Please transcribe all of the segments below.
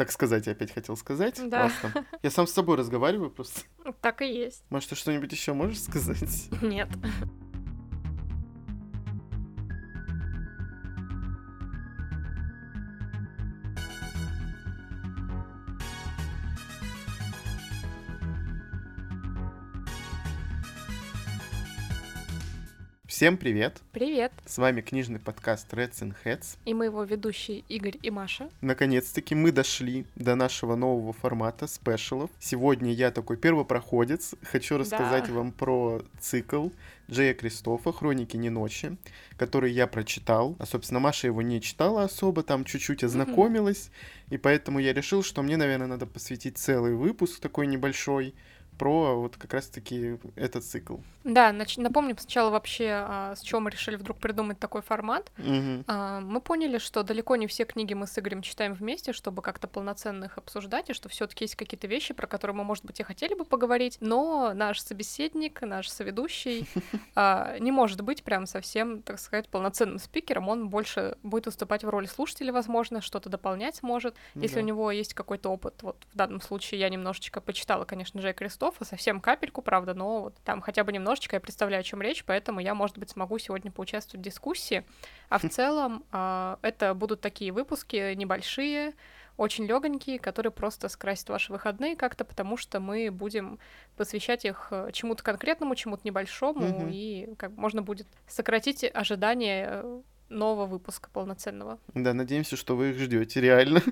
так сказать, я опять хотел сказать. Да. Классно. Я сам с собой разговариваю просто. Так и есть. Маш, ты что-нибудь еще можешь сказать? Нет. Всем привет! Привет! С вами книжный подкаст Reds and Hats. И мы его ведущие Игорь и Маша. Наконец-таки мы дошли до нашего нового формата спешалов. Сегодня я такой первопроходец. Хочу рассказать вам про цикл Джея Кристофа «Хроники Ночи», который я прочитал. А, собственно, Маша его не читала особо, там чуть-чуть ознакомилась. И поэтому я решил, что мне, наверное, надо посвятить целый выпуск такой небольшой, про вот как раз-таки этот цикл. Да, напомним сначала вообще, с чего мы решили вдруг придумать такой формат. Мы поняли, что далеко не все книги мы с Игорем читаем вместе, чтобы как-то полноценно их обсуждать, и что все-таки есть какие-то вещи, про которые мы, может быть, и хотели бы поговорить, но наш собеседник, наш соведущий не может быть прям совсем, так сказать, полноценным спикером, он больше будет выступать в роли слушателя, возможно, что-то дополнять может, если у него есть какой-то опыт. Вот в данном случае я немножечко почитала, конечно, Джея Кристофа, совсем капельку, правда, но вот там хотя бы немножечко я представляю, о чем речь, поэтому я, может быть, смогу сегодня поучаствовать в дискуссии. А в целом это будут такие выпуски небольшие, очень легонькие, которые просто скрасят ваши выходные как-то, потому что мы будем посвящать их чему-то конкретному, чему-то небольшому, и как можно будет сократить ожидания нового выпуска полноценного. Да, надеемся, что вы их ждете реально.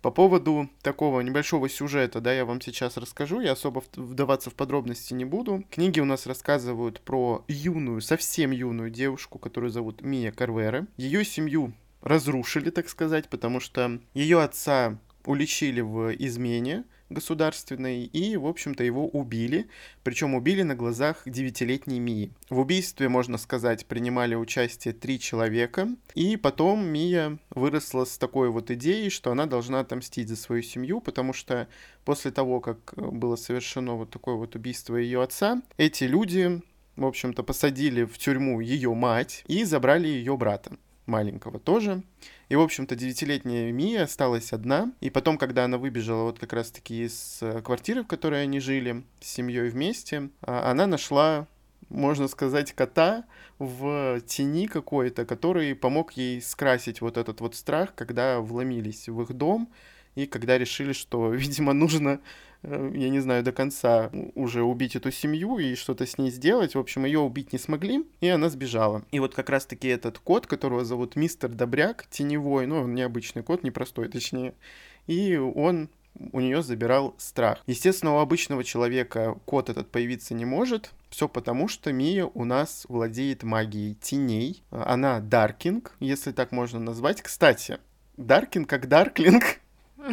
По поводу такого небольшого сюжета, да, я вам сейчас расскажу, я особо вдаваться в подробности не буду. Книги у нас рассказывают про юную, совсем юную девушку, которую зовут Мия Корвере. Ее семью разрушили, так сказать, потому что ее отца уличили в измене государственной, и, в общем-то, его убили, причем убили на глазах 9-летней Мии. В убийстве, можно сказать, принимали участие 3 человека, и потом Мия выросла с такой вот идеей, что она должна отомстить за свою семью, потому что после того, как было совершено вот такое вот убийство ее отца, эти люди, в общем-то, посадили в тюрьму ее мать и забрали ее брата, маленького тоже. И, в общем-то, 9-летняя Мия осталась одна. И потом, когда она выбежала вот как раз-таки из квартиры, в которой они жили, с семьей вместе, она нашла, можно сказать, кота в тени какой-то, который помог ей скрасить вот этот вот страх, когда вломились в их дом и когда решили, что, видимо, нужно, я не знаю, до конца уже убить эту семью и что-то с ней сделать. В общем, ее убить не смогли, и она сбежала. И вот как раз-таки этот кот, которого зовут мистер Добряк, теневой, но он необычный кот, непростой точнее, и он у нее забирал страх. Естественно, у обычного человека кот этот появиться не может, все потому, что Мия у нас владеет магией теней. Она Даркинг, если так можно назвать. Кстати, Даркинг как Дарклинг.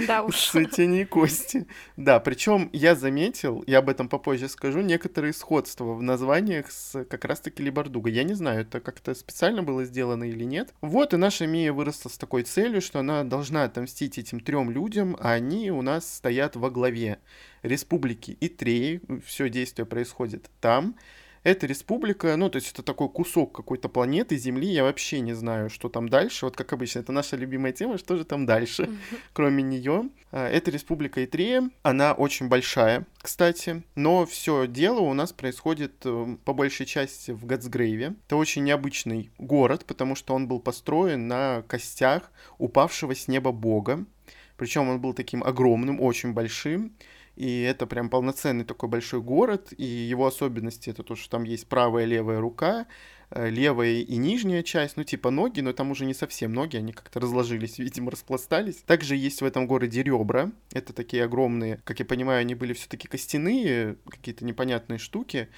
Да уж. С тени и кости. Да, причем я заметил, я об этом попозже скажу, некоторые сходства в названиях с как раз-таки Leigh Bardugo. Я не знаю, это как-то специально было сделано или нет. Вот, и наша Мия выросла с такой целью, что она должна отомстить этим 3 людям, а они у нас стоят во главе республики Итреи. Все действие происходит там. Эта республика, ну, то есть это такой кусок какой-то планеты, Земли, я вообще не знаю, что там дальше. Вот как обычно, это наша любимая тема, что же там дальше, кроме нее. Эта республика Итрея, она очень большая, кстати, но все дело у нас происходит по большей части в Godsgrave. Это очень необычный город, потому что он был построен на костях упавшего с неба бога. Причем он был таким огромным, очень большим. И это прям полноценный такой большой город, и его особенности — это то, что там есть правая и левая рука, левая и нижняя часть, ну типа ноги, но там уже не совсем ноги, они как-то разложились, видимо, распластались. Также есть в этом городе ребра, это такие огромные, как я понимаю, они были все-таки костяные, какие-то непонятные штуки,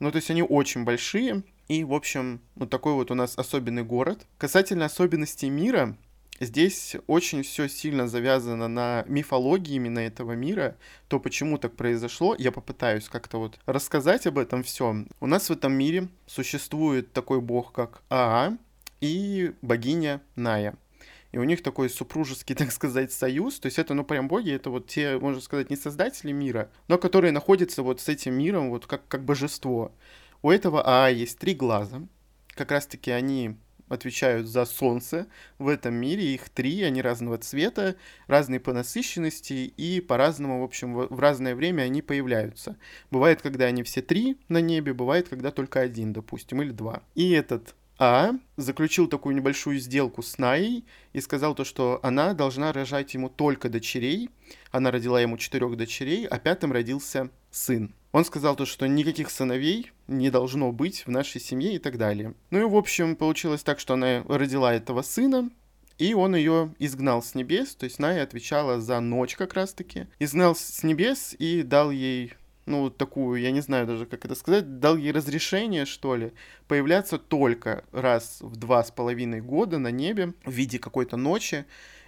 ну то есть они очень большие, и в общем вот такой вот у нас особенный город. Касательно особенностей мира, здесь очень все сильно завязано на мифологии именно этого мира, то, почему так произошло, я попытаюсь как-то вот рассказать об этом всем. У нас в этом мире существует такой бог, как Aa и богиня Наia. И у них такой супружеский, так сказать, союз, то есть это, ну, прям боги, это вот те, можно сказать, не создатели мира, но которые находятся вот с этим миром вот как божество. У этого Aa есть 3 глаза, как раз-таки они отвечают за солнце в этом мире. Их три, они разного цвета, разные по насыщенности и по-разному, в общем, в разное время они появляются. Бывает, когда они все три на небе, бывает, когда только один, допустим, или два. И этот Aa заключил такую небольшую сделку с Наей и сказал то, что она должна рожать ему только дочерей. Она родила ему 4 дочерей, а 5-м родился сын. Он сказал то, что никаких сыновей не должно быть в нашей семье и так далее. Ну и, в общем, получилось так, что она родила этого сына, и он ее изгнал с небес, то есть Наия отвечала за ночь как раз-таки. Изгнал с небес и дал ей, ну, такую, я не знаю даже, как это сказать, дал ей разрешение, что ли, появляться только раз в 2,5 года на небе в виде какой-то ночи.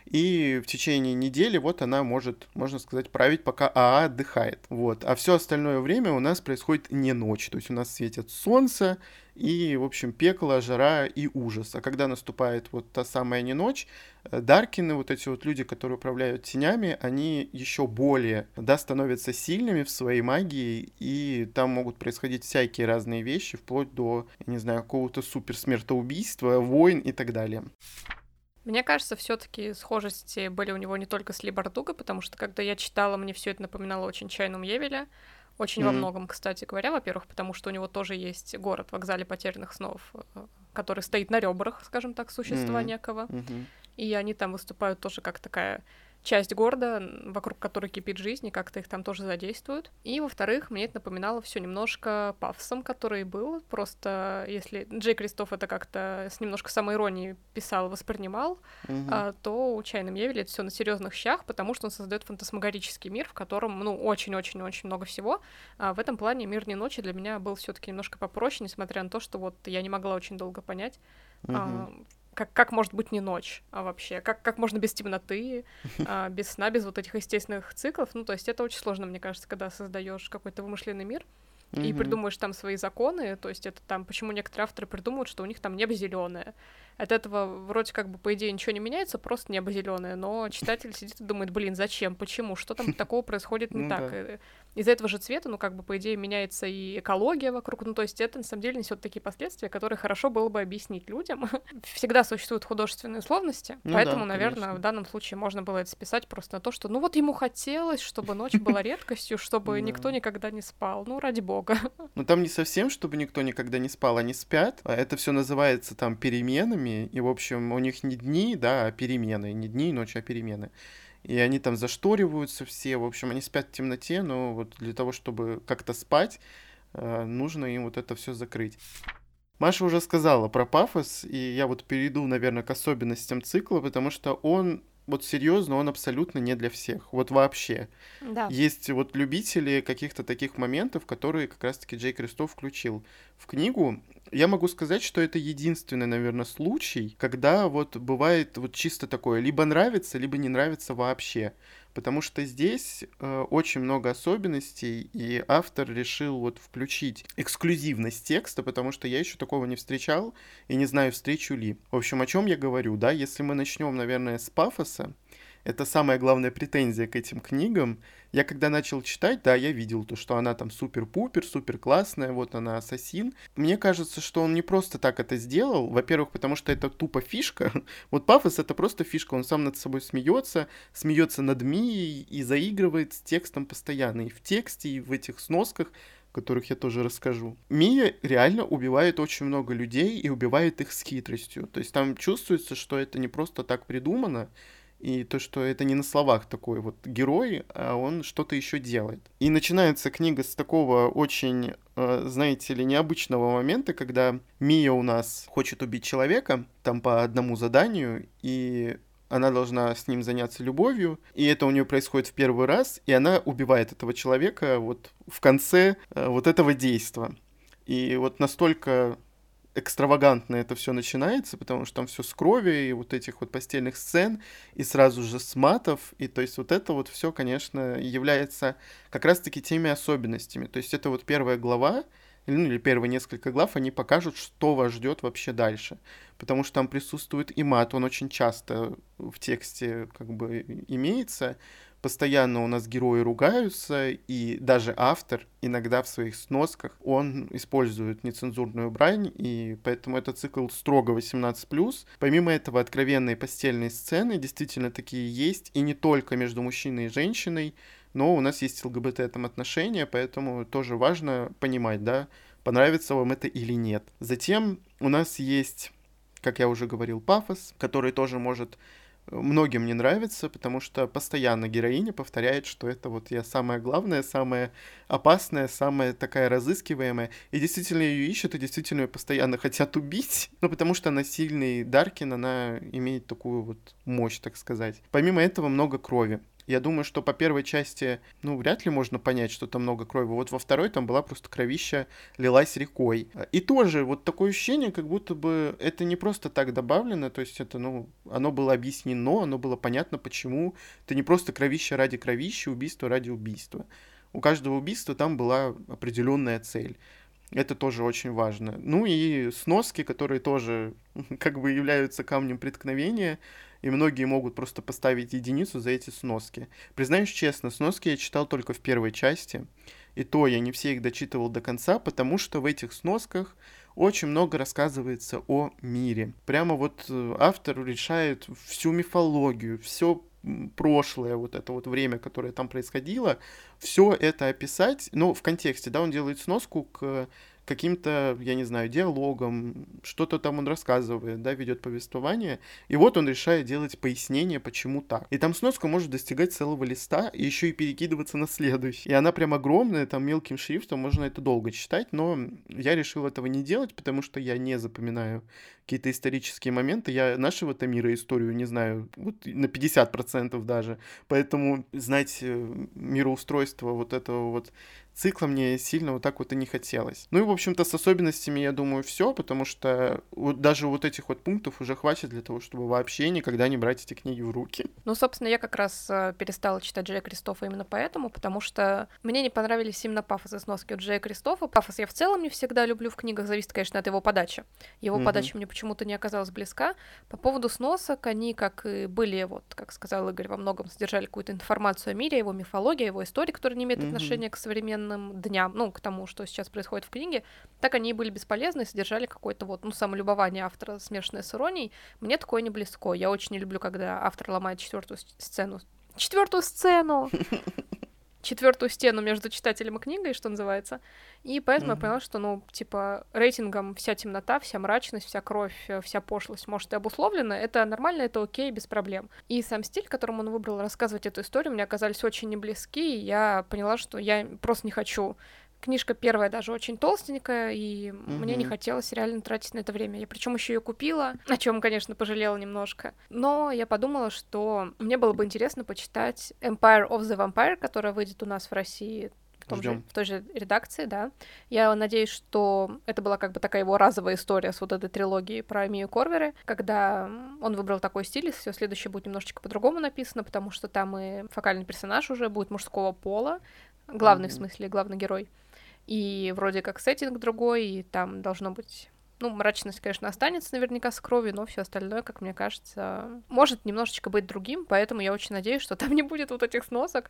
И в течение недели вот она может, можно сказать, править, пока Aa отдыхает. Вот. А все остальное время у нас происходит не ночь. То есть у нас светит солнце и, в общем, пекло, жара и ужас. А когда наступает вот та самая не ночь, Даркины, вот эти вот люди, которые управляют тенями, они еще более, да, становятся сильными в своей магии, и там могут происходить всякие разные вещи, вплоть до, я не знаю, какого-то суперсмертоубийства, войн и так далее. Мне кажется, все-таки схожести были у него не только с Ли Бардуго, потому что, когда я читала, мне все это напоминало очень Чайну Мьевиля. Очень во многом, кстати говоря, во-первых, потому что у него тоже есть город в вокзале потерянных снов, который стоит на ребрах, скажем так, существа некого. И они там выступают тоже как такая часть города, вокруг которой кипит жизнь, и как-то их там тоже задействуют. И, во-вторых, мне это напоминало все немножко пафосом, который был. Просто если Джей Кристоф это как-то с немножко самоиронией писал, воспринимал, то у Чайна Мьевиля это все на серьезных щах, потому что он создает фантасмагорический мир, в котором, ну, очень-очень-очень много всего. А в этом плане «Мир не ночи» для меня был все-таки немножко попроще, несмотря на то, что вот я не могла очень долго понять, как может быть не ночь, а вообще? Как можно без темноты, без сна, без вот этих естественных циклов? Ну, то есть это очень сложно, мне кажется, когда создаешь какой-то вымышленный мир и придумываешь там свои законы. То есть это там, почему некоторые авторы придумывают, что у них там небо зеленое. От этого вроде как бы, по идее, ничего не меняется, просто небо зеленое. Но читатель сидит и думает, блин, зачем, почему, что там такого происходит не так? Из-за этого же цвета, ну, как бы, по идее, меняется и экология вокруг. Ну, то есть это, на самом деле, несет такие последствия, которые хорошо было бы объяснить людям. Всегда существуют художественные условности, поэтому, наверное, в данном случае можно было это списать просто на то, что, ну, вот ему хотелось, чтобы ночь была редкостью, чтобы никто никогда не спал. Ну, ради бога. Ну, там не совсем, чтобы никто никогда не спал, они спят. Это все называется там переменами, и, в общем, у них не дни, да, а перемены. Не дни и ночи, а перемены. И они там зашториваются все, в общем, они спят в темноте, но вот для того, чтобы как-то спать, нужно им вот это все закрыть. Маша уже сказала про пафос, и я вот перейду, наверное, к особенностям цикла, потому что он, вот серьезно, он абсолютно не для всех, вот вообще. Да. Есть вот любители каких-то таких моментов, которые как раз-таки Джей Кристоф включил в книгу. Я могу сказать, что это единственный, наверное, случай, когда вот бывает вот чисто такое, либо нравится, либо не нравится вообще, потому что здесь очень много особенностей, и автор решил вот включить эксклюзивность текста, потому что я еще такого не встречал, и не знаю, встречу ли. В общем, о чем я говорю, да, если мы начнем, наверное, с пафоса, это самая главная претензия к этим книгам. Я когда начал читать, да, я видел то, что она там супер-пупер, супер-классная, вот она ассасин. Мне кажется, что он не просто так это сделал. Во-первых, потому что это тупо фишка. Вот пафос — это просто фишка. Он сам над собой смеется над Мией и заигрывает с текстом постоянно. И в тексте, и в этих сносках, о которых я тоже расскажу. Мия реально убивает очень много людей и убивает их с хитростью. То есть там чувствуется, что это не просто так придумано, и то, что это не на словах такой вот герой, а он что-то еще делает. И начинается книга с такого очень, знаете ли, необычного момента, когда Мия у нас хочет убить человека, там по одному заданию, и она должна с ним заняться любовью, и это у нее происходит в первый раз, и она убивает этого человека вот в конце вот этого действа. И вот настолько экстравагантно это все начинается, потому что там все с крови и вот этих вот постельных сцен, и сразу же с матов, и то есть вот это вот все, конечно, является как раз-таки теми особенностями. То есть это вот первая глава, ну, или первые несколько глав, они покажут, что вас ждет вообще дальше. Потому что там присутствует и мат, он очень часто в тексте как бы имеется. Постоянно у нас герои ругаются, и даже автор иногда в своих сносках он использует нецензурную брань, и поэтому это цикл строго 18+. Помимо этого, откровенные постельные сцены действительно такие есть, и не только между мужчиной и женщиной, но у нас есть ЛГБТ там отношения, поэтому тоже важно понимать, да, понравится вам это или нет. Затем у нас есть, как я уже говорил, пафос, который тоже может... Многим не нравится, потому что постоянно героиня повторяет, что это вот я самая главная, самая опасная, самая такая разыскиваемая. И действительно ее ищут, и действительно ее постоянно хотят убить. Ну, потому что она сильный Даркин, она имеет такую вот мощь, так сказать. Помимо этого много крови. Я думаю, что по первой части, ну, вряд ли можно понять, что там много крови. Вот во второй там была просто кровища, лилась рекой. И тоже вот такое ощущение, как будто бы это не просто так добавлено, то есть это, ну, оно было объяснено, оно было понятно, почему. Это не просто кровища ради кровища, убийство ради убийства. У каждого убийства там была определенная цель. Это тоже очень важно. Ну и сноски, которые тоже как бы являются камнем преткновения, и многие могут просто поставить единицу за эти сноски. Признаюсь честно, сноски я читал только в первой части, и то я не все их дочитывал до конца, потому что в этих сносках очень много рассказывается о мире. Прямо вот автор решает всю мифологию, все прошлое, вот это вот время, которое там происходило, все это описать, но в контексте, да, он делает сноску к каким-то, я не знаю, диалогам, что-то там он рассказывает, да, ведет повествование, и вот он решает делать пояснение, почему так. И там сноска может достигать целого листа, и еще и перекидываться на следующий. И она прям огромная, там мелким шрифтом, можно это долго читать, но я решил этого не делать, потому что я не запоминаю какие-то исторические моменты, я нашего-то мира историю не знаю, вот на 50% даже, поэтому знать мироустройство вот этого вот цикла мне сильно вот так вот и не хотелось. Ну и, в общем-то, с особенностями, я думаю, все, потому что вот даже вот этих вот пунктов уже хватит для того, чтобы вообще никогда не брать эти книги в руки. Ну, собственно, я как раз перестала читать Джея Кристофа именно поэтому, потому что мне не понравились именно пафосы сноски от Джея Кристофа. Пафос я в целом не всегда люблю в книгах, зависит, конечно, от его подачи. Его подача мне почему-то не оказалась близка. По поводу сносок, они, как и были, вот, как сказал Игорь, во многом содержали какую-то информацию о мире, его мифологии, его истории, которая не имеет отношения к современному дням, ну, к тому, что сейчас происходит в книге, так они и были бесполезны, содержали какое-то вот, ну, самолюбование автора, смешанное с иронией. Мне такое не близко. Я очень не люблю, когда автор ломает четвертую стену между читателем и книгой, что называется. И поэтому я поняла, что, ну, типа, рейтингом вся темнота, вся мрачность, вся кровь, вся пошлость, может, и обусловлена. Это нормально, это окей, без проблем. И сам стиль, которым он выбрал рассказывать эту историю, мне оказались очень неблизки, и я поняла, что я просто не хочу... Книжка первая даже очень толстенькая, и мне не хотелось реально тратить на это время. Я причем еще ее купила, о чем, конечно, пожалела немножко. Но я подумала, что мне было бы интересно почитать Empire of the Vampire, которая выйдет у нас в России в той же редакции, да. Я надеюсь, что это была как бы такая его разовая история с вот этой трилогией про Мию Корвере, когда он выбрал такой стиль, и все следующее будет немножечко по-другому написано, потому что там и фокальный персонаж уже будет мужского пола, главный в смысле, главный герой. И вроде как сеттинг другой, и там должно быть... Ну, мрачность, конечно, останется наверняка с кровью, но все остальное, как мне кажется, может немножечко быть другим, поэтому я очень надеюсь, что там не будет вот этих сносок,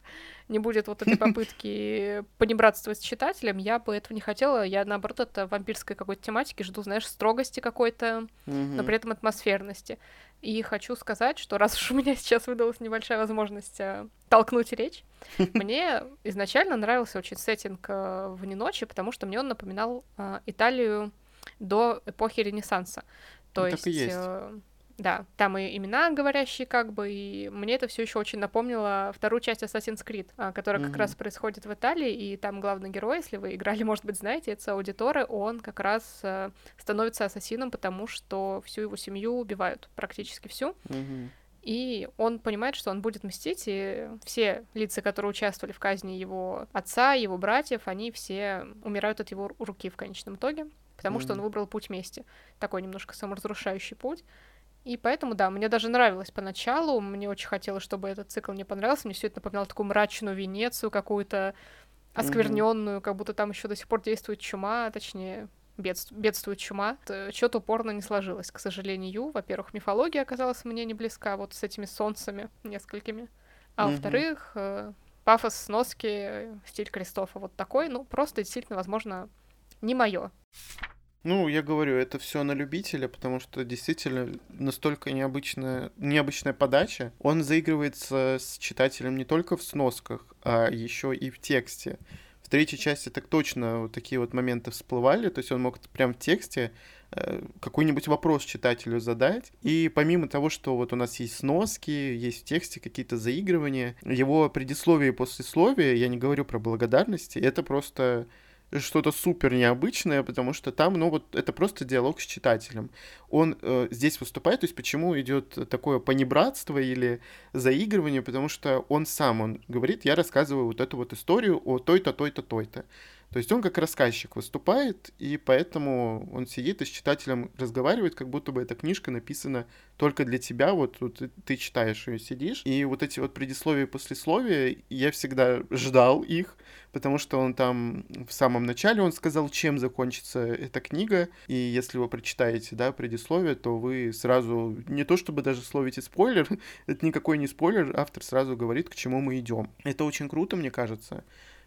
не будет вот этой попытки понебратствовать с читателем. Я бы этого не хотела. Я, наоборот, от вампирской какой-то тематики жду, знаешь, строгости какой-то, но при этом атмосферности. И хочу сказать, что раз уж у меня сейчас выдалась небольшая возможность толкнуть речь, мне изначально нравился очень сеттинг «Вне ночи», потому что мне он напоминал Италию до эпохи Ренессанса. То есть, да, там и имена говорящие как бы, и мне это все еще очень напомнило вторую часть Assassin's Creed, которая как раз происходит в Италии, и там главный герой, если вы играли, может быть, знаете, это Auditor, он как раз становится ассасином, потому что всю его семью убивают, практически всю. И он понимает, что он будет мстить, и все лица, которые участвовали в казни его отца, его братьев, они все умирают от его руки в конечном итоге, потому что он выбрал путь мести, такой немножко саморазрушающий путь. И поэтому, да, мне даже нравилось поначалу, мне очень хотелось, чтобы этот цикл мне понравился, мне все это напоминало такую мрачную Венецию какую-то, оскверненную, как будто там еще до сих пор действует чума, точнее, бедствует чума. Что-то упорно не сложилось, к сожалению. Во-первых, мифология оказалась мне не близка вот с этими солнцами несколькими. А во-вторых, пафос сноски, стиль Кристофа вот такой, ну, просто действительно, возможно, не мое. Ну, я говорю, это все на любителя, потому что действительно настолько необычная подача. Он заигрывается с читателем не только в сносках, а еще и в тексте. В третьей части так точно вот такие вот моменты всплывали, то есть он мог прям в тексте какой-нибудь вопрос читателю задать. И помимо того, что вот у нас есть сноски, есть в тексте какие-то заигрывания, его предисловие и послесловие, я не говорю про благодарности, это просто... что-то супер необычное, потому что там, ну вот, это просто диалог с читателем. Он здесь выступает, то есть почему идет такое понебратство или заигрывание, потому что он говорит, я рассказываю вот эту вот историю о той-то, той-то, той-то. То есть он как рассказчик выступает, и поэтому он сидит и с читателем разговаривает, как будто бы эта книжка написана только для тебя, вот ты читаешь ее, сидишь. И вот эти вот предисловия и послесловия, я всегда ждал их, потому что он там в самом начале он сказал, чем закончится эта книга, и если вы прочитаете, да, предисловие, то вы сразу, не то чтобы даже словите спойлер, это никакой не спойлер, автор сразу говорит, к чему мы идем. Это очень круто, мне кажется.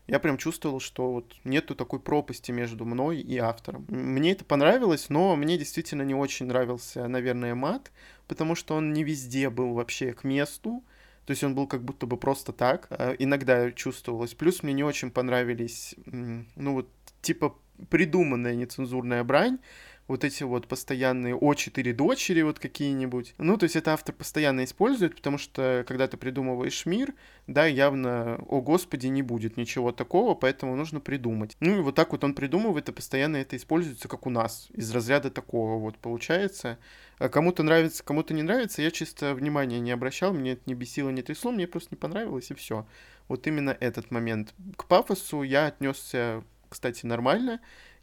Я прям чувствовал, что вот нету такой пропасти между мной и автором. Мне это понравилось, но мне действительно не очень нравился, наверное, мат, потому что он не везде был вообще к месту. То есть он был как будто бы просто так. Иногда чувствовалось. Плюс мне не очень понравились, ну вот, типа придуманная нецензурная брань. Вот эти вот постоянные «о четыре дочери» вот какие-нибудь. Ну, то есть это автор постоянно использует, потому что, когда ты придумываешь мир, да, явно «о господи» не будет ничего такого, поэтому нужно придумать. Ну, и вот так вот он придумывает, и постоянно это используется, как у нас, из разряда такого вот получается. А кому-то нравится, кому-то не нравится, я чисто внимания не обращал, мне это не бесило, не трясло, мне просто не понравилось, и все. Вот именно этот момент. К пафосу я отнесся, кстати, нормально.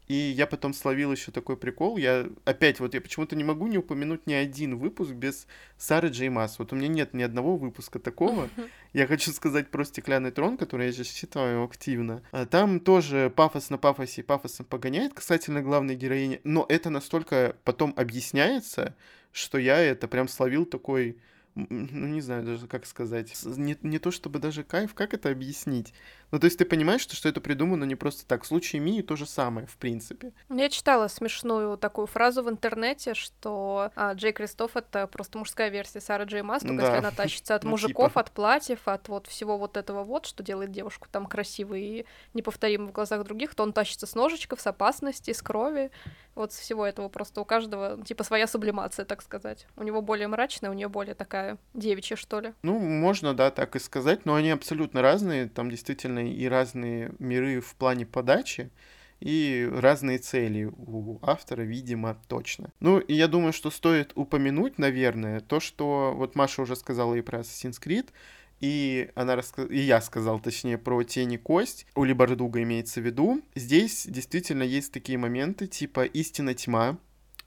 И я потом словил еще такой прикол. Я почему-то не могу не упомянуть ни один выпуск без Сары Джей Маас. Вот у меня нет ни одного выпуска такого. Я хочу сказать про «Стеклянный трон», который я сейчас читаю активно. Там тоже пафос на пафосе и пафосом погоняет касательно главной героини. Но это настолько потом объясняется, что я это прям словил такой... Ну, не знаю даже, как сказать. Не то чтобы даже кайф, как это объяснить? Ну, то есть ты понимаешь, что это придумано не просто так. В случае Мии то же самое, в принципе. Я читала смешную такую фразу в интернете, что Джей Кристоф — это просто мужская версия Сары Джей Маас, только да. Если она тащится от мужиков, от платьев, от вот всего вот этого вот, что делает девушку там красивой и неповторимой в глазах других, то он тащится с ножичков, с опасности, с крови. Вот с всего этого просто у каждого типа своя сублимация, так сказать. У него более мрачная, у нее более такая девичья, что ли? Ну, можно, да, так и сказать, но они абсолютно разные, там действительно и разные миры в плане подачи, и разные цели у автора, видимо, точно. Ну, и я думаю, что стоит упомянуть, наверное, то, что вот Маша уже сказала и про Assassin's Creed, и я сказал, точнее, про «Тень и кость», у Ли Бардуго имеется в виду. Здесь действительно есть такие моменты, типа «Истина тьма»,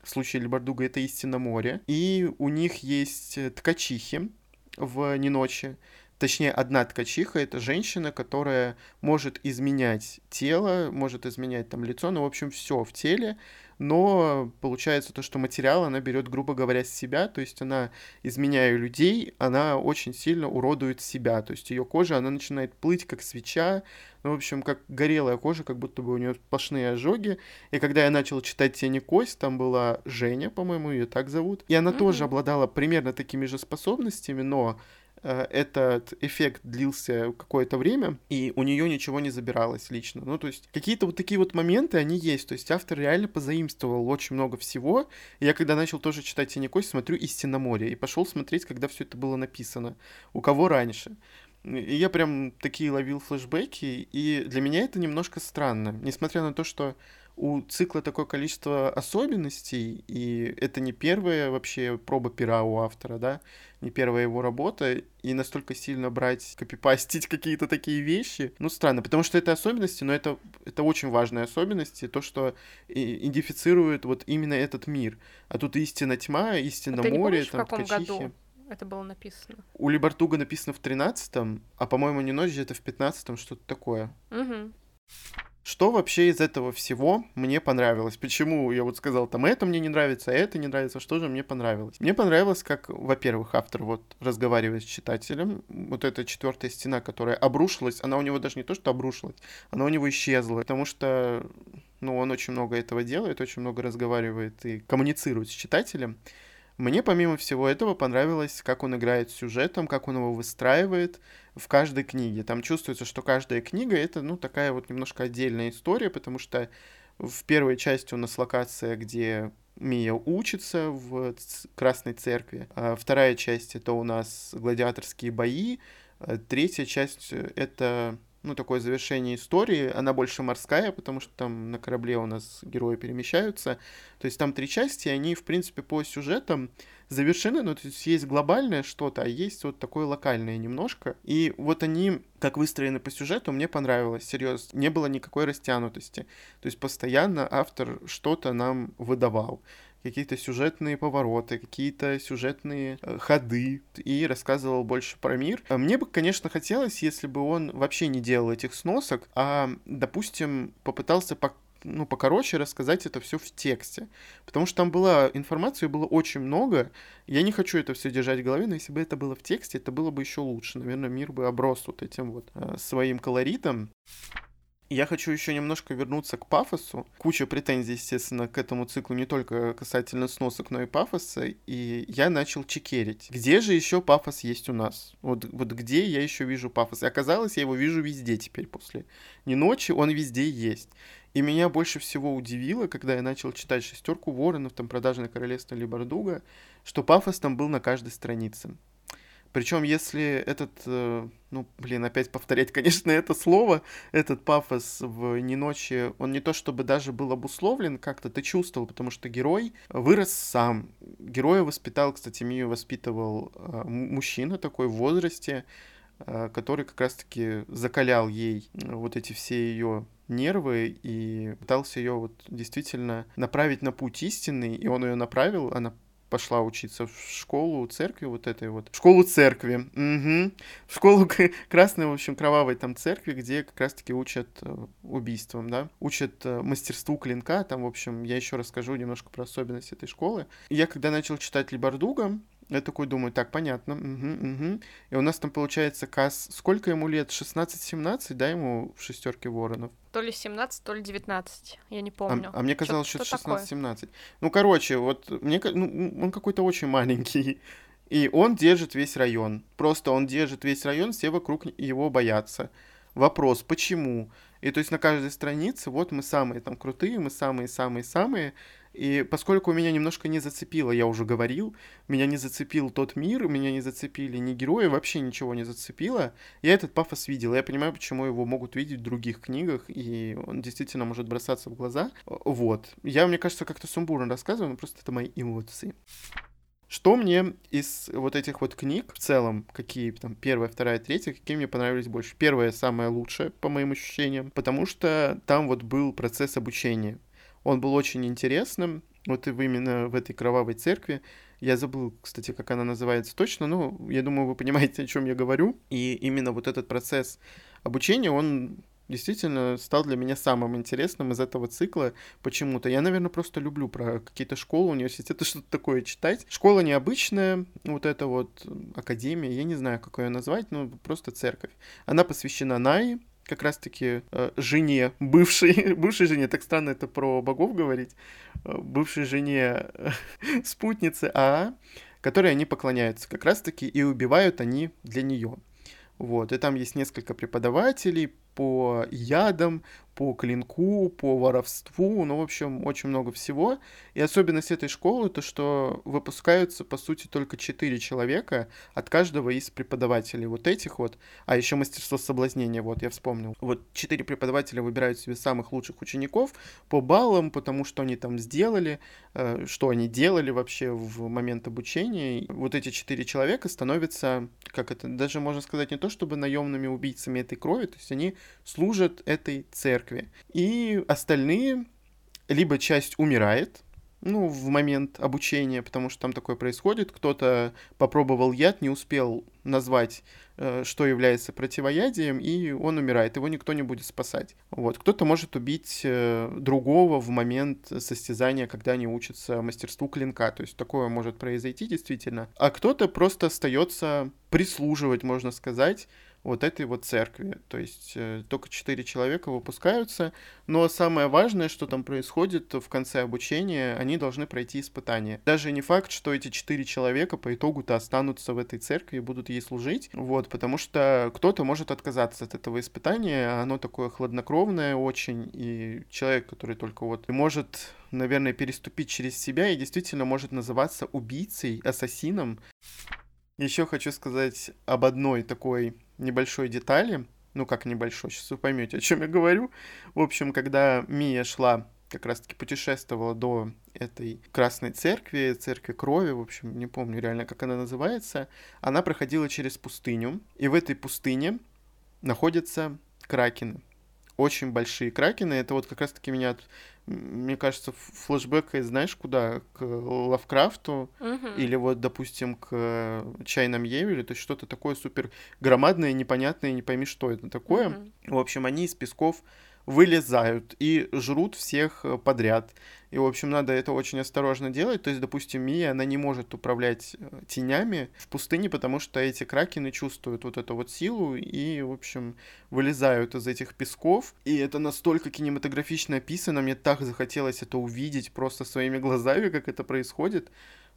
в случае Ли Бардуго это «Истина моря». И у них есть ткачихи в «Не ночи». Точнее, одна ткачиха — это женщина, которая может изменять тело, может изменять там лицо, ну, в общем, все в теле. Но получается то, что материал она берет, грубо говоря, с себя, то есть она, изменяя людей, она очень сильно уродует себя, то есть ее кожа, она начинает плыть, как свеча, ну, в общем, как горелая кожа, как будто бы у нее сплошные ожоги, и когда я начал читать «Тень и кость», там была Женя, по-моему, ее так зовут, и она тоже обладала примерно такими же способностями, но этот эффект длился какое-то время, и у нее ничего не забиралось лично. Ну, то есть какие-то вот такие вот моменты, они есть. То есть автор реально позаимствовал очень много всего. Я когда начал тоже читать «Тень и кость», смотрю «Истина моря» и пошел смотреть, когда все это было написано, у кого раньше. И я прям такие ловил флешбеки, и для меня это немножко странно. Несмотря на то, что у цикла такое количество особенностей, и это не первая вообще проба пера у автора, да, не первая его работа, и настолько сильно брать, копипастить какие-то такие вещи, ну, странно, потому что это особенности, но это очень важные особенности, то, что идентифицирует вот именно этот мир. А тут «Истина тьма», «Истина море», там ткачихи. А ты не помнишь, в каком году это было написано? У Ли Бардуго написано в 13-м, а, по-моему, «Не ночь» где-то в 15-м, что-то такое. Угу. Что вообще из этого всего мне понравилось? Почему я вот сказал, там, это мне не нравится, это не нравится, что же мне понравилось? Мне понравилось, как, во-первых, автор вот разговаривает с читателем, вот эта четвертая стена, которая обрушилась, она у него даже не то, что обрушилась, она у него исчезла, потому что, ну, он очень много этого делает, очень много разговаривает и коммуницирует с читателем. Мне, помимо всего этого, понравилось, как он играет с сюжетом, как он его выстраивает в каждой книге. Там чувствуется, что каждая книга — это, ну, такая вот немножко отдельная история, потому что в первой части у нас локация, где Мия учится в Красной Церкви, а вторая часть — это у нас гладиаторские бои, а третья часть — это... ну, такое завершение истории, она больше морская, потому что там на корабле у нас герои перемещаются, то есть там три части, они, в принципе, по сюжетам завершены, ну, то есть есть глобальное что-то, а есть вот такое локальное немножко, и вот они, как выстроены по сюжету, мне понравилось, серьезно, не было никакой растянутости, то есть постоянно автор что-то нам выдавал, какие-то сюжетные повороты, какие-то сюжетные ходы, и рассказывал больше про мир. Мне бы, конечно, хотелось, если бы он вообще не делал этих сносок, а, допустим, попытался покороче рассказать это все в тексте. Потому что там была информация, было очень много. Я не хочу это все держать в голове, но если бы это было в тексте, это было бы еще лучше. Наверное, мир бы оброс вот этим вот своим колоритом. Я хочу еще немножко вернуться к пафосу. Куча претензий, естественно, к этому циклу, не только касательно сносок, но и пафоса. И я начал чекерить. Где же еще пафос есть у нас? Вот где я еще вижу пафос? И оказалось, я его вижу везде теперь после «Не ночи», он везде есть. И меня больше всего удивило, когда я начал читать «Шестерку воронов», там «Продажное королевство» Ли Бардуго, что пафос там был на каждой странице. Причем, если опять повторять, конечно, это слово, этот пафос в «Не ночи», он не то чтобы даже был обусловлен как-то, ты чувствовал, потому что герой вырос сам. Героя воспитал, кстати, Мию воспитывал мужчина такой в возрасте, который как раз-таки закалял ей вот эти все ее нервы и пытался ее вот действительно направить на путь истинный, и он ее направил, она пошла учиться в школу церкви, вот этой вот. В школу церкви. Угу. В школу красной, в общем, кровавой там церкви, где как раз-таки учат убийствам, да. Учат мастерству клинка. Там, в общем, я еще расскажу немножко про особенности этой школы. Я когда начал читать Ли Бардуго, я такой думаю, так, понятно. Угу. И у нас там получается Касс. Сколько ему лет? 16-17, да, ему в «Шестерке воронов». То ли 17, то ли 19, я не помню. А мне казалось, что 16-17. Ну, короче, вот мне, он какой-то очень маленький. И он держит весь район. Просто он держит весь район, все вокруг его боятся. Вопрос, почему? И то есть на каждой странице, вот мы самые там крутые, мы самые-самые-самые. И поскольку меня немножко не зацепило, я уже говорил, меня не зацепил тот мир, меня не зацепили ни герои, вообще ничего не зацепило, я этот пафос видел. Я понимаю, почему его могут видеть в других книгах, и он действительно может бросаться в глаза. Вот. Я, мне кажется, как-то сумбурно рассказываю, но просто это мои эмоции. Что мне из вот этих вот книг в целом, какие там первая, вторая, третья, какие мне понравились больше? Первая самая лучшая, по моим ощущениям, потому что там вот был процесс обучения. Он был очень интересным, вот именно в этой кровавой церкви. Я забыл, кстати, как она называется точно, но я думаю, вы понимаете, о чем я говорю. И именно вот этот процесс обучения, он действительно стал для меня самым интересным из этого цикла почему-то. Я, наверное, просто люблю про какие-то школы, университеты, что-то такое читать. Школа необычная, вот эта вот академия, я не знаю, как ее назвать, но просто церковь. Она посвящена Наи, как раз-таки жене, бывшей жене, так странно это про богов говорить, бывшей жене спутницы Аа, которой они поклоняются как раз-таки, и убивают они для нее. Вот, и там есть несколько преподавателей по ядам, по клинку, по воровству, ну, в общем, очень много всего. И особенность этой школы, то, что выпускаются, по сути, только 4 человека от каждого из преподавателей вот этих вот. А еще мастерство соблазнения, вот, я вспомнил. Вот 4 преподавателя выбирают себе самых лучших учеников по баллам, потому что они там сделали, что они делали вообще в момент обучения. И вот эти 4 человека становятся, как это, даже можно сказать, не то чтобы наемными убийцами этой крови, то есть они служат этой церкви. И остальные, либо часть умирает, ну, в момент обучения, потому что там такое происходит. Кто-то попробовал яд, не успел назвать, что является противоядием, и он умирает, его никто не будет спасать. Вот. Кто-то может убить другого в момент состязания, когда они учатся мастерству клинка, то есть такое может произойти действительно. А кто-то просто остается прислуживать, можно сказать, вот этой вот церкви. То есть только 4 человека выпускаются, но самое важное, что там происходит в конце обучения, они должны пройти испытания. Даже не факт, что эти 4 человека по итогу-то останутся в этой церкви и будут ей служить, вот, потому что кто-то может отказаться от этого испытания, оно такое хладнокровное очень, и человек, который только вот может, наверное, переступить через себя и действительно может называться убийцей, ассасином. Еще хочу сказать об одной такой небольшой детали, ну как небольшой, сейчас вы поймете, о чем я говорю. В общем, когда Мия шла, как раз-таки путешествовала до этой Красной Церкви, Церкви Крови, в общем, не помню реально, как она называется, она проходила через пустыню, и в этой пустыне находятся кракены. Очень большие кракены, это вот как раз-таки меня, мне кажется, флешбэк, знаешь, куда? К Лавкрафту, или вот, допустим, к China Miéville, то есть что-то такое супер громадное, непонятное, не пойми, что это такое. В общем, они из песков вылезают и жрут всех подряд. И, в общем, надо это очень осторожно делать. То есть, допустим, Мия, она не может управлять тенями в пустыне, потому что эти кракены чувствуют вот эту вот силу и, в общем, вылезают из этих песков. И это настолько кинематографично описано. Мне так захотелось это увидеть просто своими глазами, как это происходит,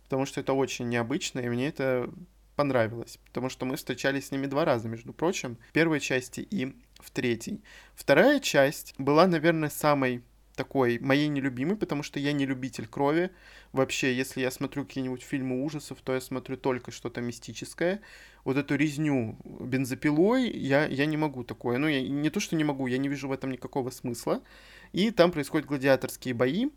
потому что это очень необычно, и мне это понравилось, потому что мы встречались с ними 2 раза, между прочим, в первой части и в третьей. Вторая часть была, наверное, самой такой моей нелюбимой, потому что я не любитель крови. Вообще, если я смотрю какие-нибудь фильмы ужасов, то я смотрю только что-то мистическое. Вот эту резню бензопилой я не могу такое. Ну, я не то, что не могу, я не вижу в этом никакого смысла. И там происходят гладиаторские бои.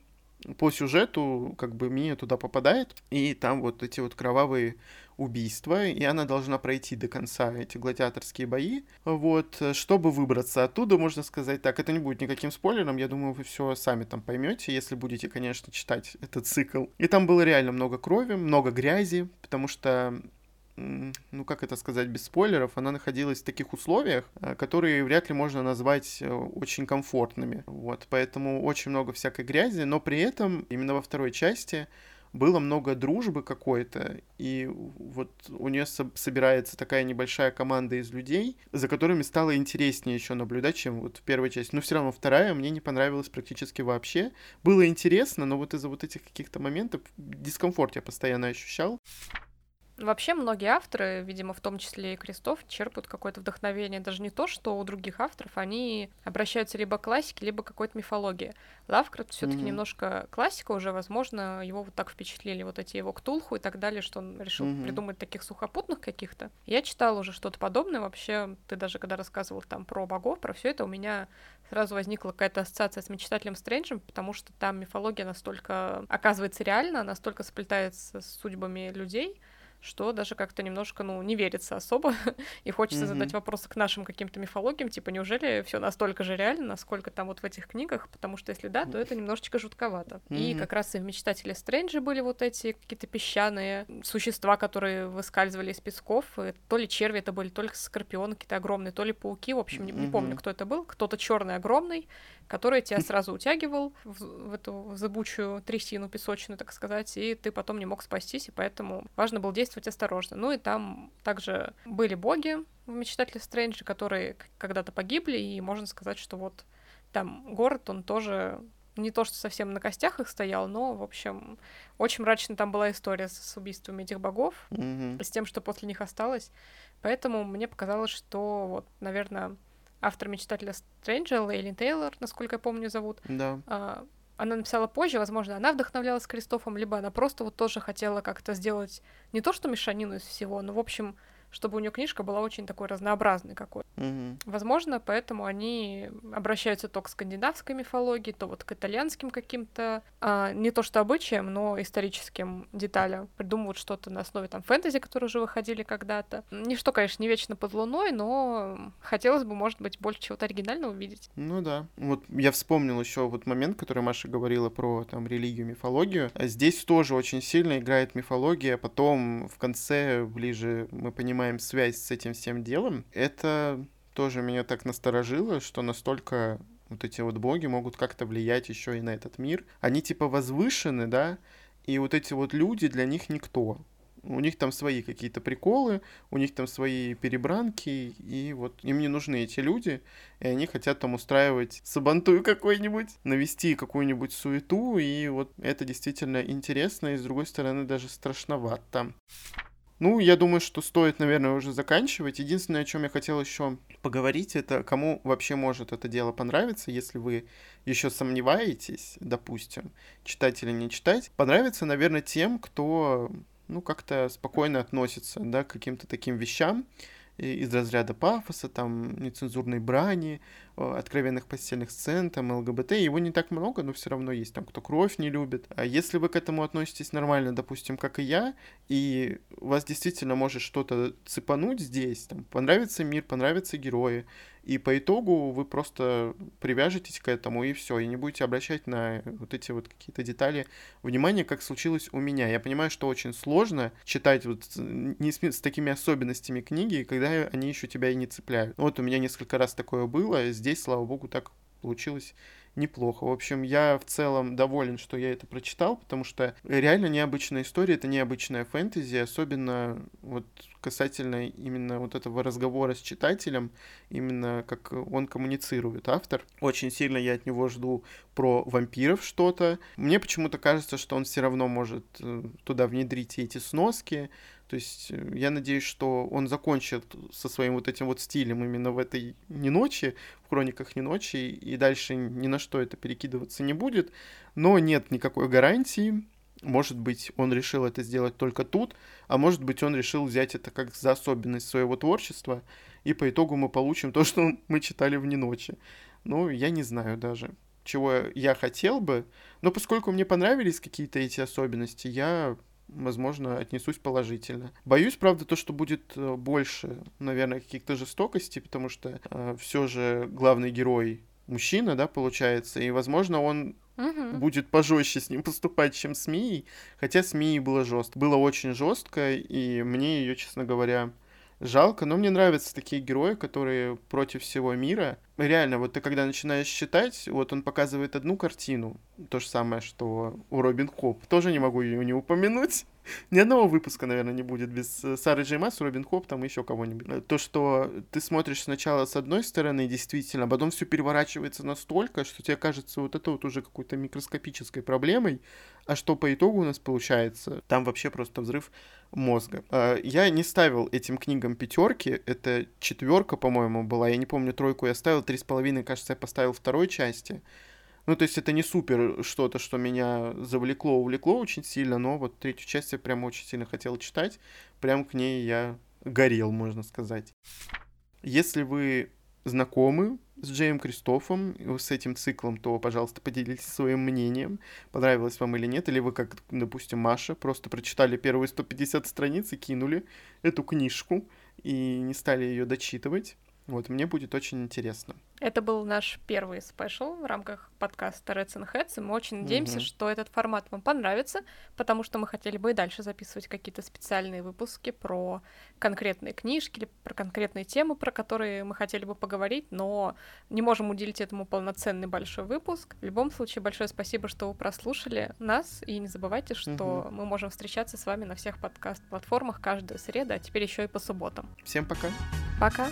По сюжету, как бы, Мия туда попадает, и там вот эти вот кровавые убийства, и она должна пройти до конца эти гладиаторские бои, вот, чтобы выбраться оттуда, можно сказать так. Это не будет никаким спойлером, я думаю, вы все сами там поймете, если будете, конечно, читать этот цикл. И там было реально много крови, много грязи, потому что, ну, как это сказать, без спойлеров, она находилась в таких условиях, которые вряд ли можно назвать очень комфортными. Вот, поэтому очень много всякой грязи, но при этом именно во второй части было много дружбы какой-то, и вот у нее собирается такая небольшая команда из людей, за которыми стало интереснее еще наблюдать, чем вот в первой части. Но все равно вторая мне не понравилась практически вообще. Было интересно, но вот из-за вот этих каких-то моментов дискомфорт я постоянно ощущал. Вообще, многие авторы, видимо, в том числе и Кристоф, черпают какое-то вдохновение. Даже не то, что у других авторов, они обращаются либо к классике, либо к какой-то мифологии. Лавкрафт все-таки немножко классика уже, возможно, его вот так впечатлили вот эти его Ктулху и так далее, что он решил придумать таких сухопутных каких-то. Я читала уже что-то подобное. Вообще, ты даже когда рассказывал там про богов, про все это, у меня сразу возникла какая-то ассоциация с Мечтателем Стрэнджем, потому что там мифология настолько оказывается реальна, настолько сплетается с судьбами людей, что даже как-то немножко, ну, не верится особо, и хочется задать вопросы к нашим каким-то мифологиям, типа, неужели все настолько же реально, насколько там вот в этих книгах, потому что если да, то это немножечко жутковато. И как раз и в «Мечтателе Стрэнджа» были вот эти какие-то песчаные существа, которые выскальзывали из песков, и то ли черви это были, то ли скорпионы какие-то огромные, то ли пауки, в общем, не помню, кто это был, кто-то черный огромный, который тебя сразу утягивал в эту зыбучую трясину песочную, так сказать, и ты потом не мог спастись, и поэтому важно было действовать осторожно. Ну и там также были боги в «Мечтателе Стрэнджа», которые когда-то погибли, и можно сказать, что вот там город, он тоже не то, что совсем на костях их стоял, но, в общем, очень мрачно там была история с убийствами этих богов, с тем, что после них осталось. Поэтому мне показалось, что вот, наверное, автор «Мечтателя Стрэнджа», Лейли Тейлор, насколько я помню, зовут. Да. Она написала позже, возможно, она вдохновлялась Кристофом, либо она просто вот тоже хотела как-то сделать не то, что мешанину из всего, но, в общем, чтобы у нее книжка была очень такой разнообразной какой-то. Mm-hmm. Возможно, поэтому они обращаются то к скандинавской мифологии, то вот к итальянским каким-то, не то что обычаям, но историческим деталям. Придумывают что-то на основе там фэнтези, которые уже выходили когда-то. Ничто, конечно, не вечно под луной, но хотелось бы, может быть, больше чего-то оригинального увидеть. Ну да. Вот я вспомнил еще вот момент, который Маша говорила про там религию, мифологию. Здесь тоже очень сильно играет мифология. Потом в конце, ближе, мы понимаем связь с этим всем делом. Это тоже меня так насторожило, что настолько вот эти вот боги могут как-то влиять еще и на этот мир. Они типа возвышены, да, и вот эти вот люди для них никто. У них там свои какие-то приколы, у них там свои перебранки, и вот им не нужны эти люди, и они хотят там устраивать сабантуй какой-нибудь, навести какую-нибудь суету, и вот это действительно интересно, и, с другой стороны, даже страшновато. Ну, я думаю, что стоит, наверное, уже заканчивать. Единственное, о чем я хотел еще поговорить, это кому вообще может это дело понравиться, если вы еще сомневаетесь, допустим, читать или не читать. Понравится, наверное, тем, кто... ну, как-то спокойно относится, да, к каким-то таким вещам из разряда пафоса, там, нецензурной брани, откровенных постельных сцен, там, ЛГБТ. Его не так много, но все равно есть там, кто кровь не любит. А если вы к этому относитесь нормально, допустим, как и я, и вас действительно может что-то цепануть здесь, там, понравится мир, понравятся герои, и по итогу вы просто привяжетесь к этому, и все, и не будете обращать на вот эти вот какие-то детали внимания, как случилось у меня. Я понимаю, что очень сложно читать вот не с такими особенностями книги, когда они еще тебя и не цепляют. Вот у меня несколько раз такое было, здесь, слава богу, так получилось неплохо. В общем, я в целом доволен, что я это прочитал, потому что реально необычная история, это необычная фэнтези, особенно вот касательно именно вот этого разговора с читателем, именно как он коммуницирует, автор. Очень сильно я от него жду про вампиров что-то. Мне почему-то кажется, что он все равно может туда внедрить эти сноски. То есть я надеюсь, что он закончит со своим вот этим вот стилем именно в этой «Не ночи», в «Хрониках не ночи», и дальше ни на что это перекидываться не будет. Но нет никакой гарантии. Может быть, он решил это сделать только тут, а может быть, он решил взять это как за особенность своего творчества, и по итогу мы получим то, что мы читали в «Не ночи». Ну, я не знаю даже, чего я хотел бы. Но поскольку мне понравились какие-то эти особенности, я... возможно, отнесусь положительно. Боюсь, правда, то, что будет больше, наверное, каких-то жестокостей, потому что все же главный герой мужчина, да, получается, и, возможно, он будет пожестче с ним поступать, чем с Мией, хотя с Мией было жестко. Было очень жестко, и мне ее, честно говоря, жалко, но мне нравятся такие герои, которые против всего мира. Реально, вот ты когда начинаешь читать, вот он показывает одну картину, то же самое, что у Робин Хоб. Тоже не могу ее не упомянуть. Ни одного выпуска, наверное, не будет без Сары Джей Маас, Робин Хоб, там еще кого-нибудь. То, что ты смотришь сначала с одной стороны, действительно, потом все переворачивается настолько, что тебе кажется вот это вот уже какой-то микроскопической проблемой, а что по итогу у нас получается? Там вообще просто взрыв мозга. Я не ставил этим книгам 5, это 4, по-моему, была, я не помню, 3 я ставил, 3,5, кажется, я поставил второй части. Ну, то есть это не супер что-то, что меня завлекло, увлекло очень сильно, но вот 3 часть я прям очень сильно хотел читать, прям к ней я горел, можно сказать. Если вы знакомы с Джеем Кристофом, с этим циклом, то, пожалуйста, поделитесь своим мнением, понравилось вам или нет, или вы, как, допустим, Маша, просто прочитали первые 150 страниц и кинули эту книжку и не стали ее дочитывать. Вот, мне будет очень интересно. Это был наш первый спешл в рамках подкаста Reds and Hats, и мы очень надеемся, что этот формат вам понравится, потому что мы хотели бы и дальше записывать какие-то специальные выпуски про конкретные книжки или про конкретные темы, про которые мы хотели бы поговорить, но не можем уделить этому полноценный большой выпуск. В любом случае, большое спасибо, что вы прослушали нас, и не забывайте, что мы можем встречаться с вами на всех подкаст-платформах каждую среду, а теперь еще и по субботам. Всем пока! Пока!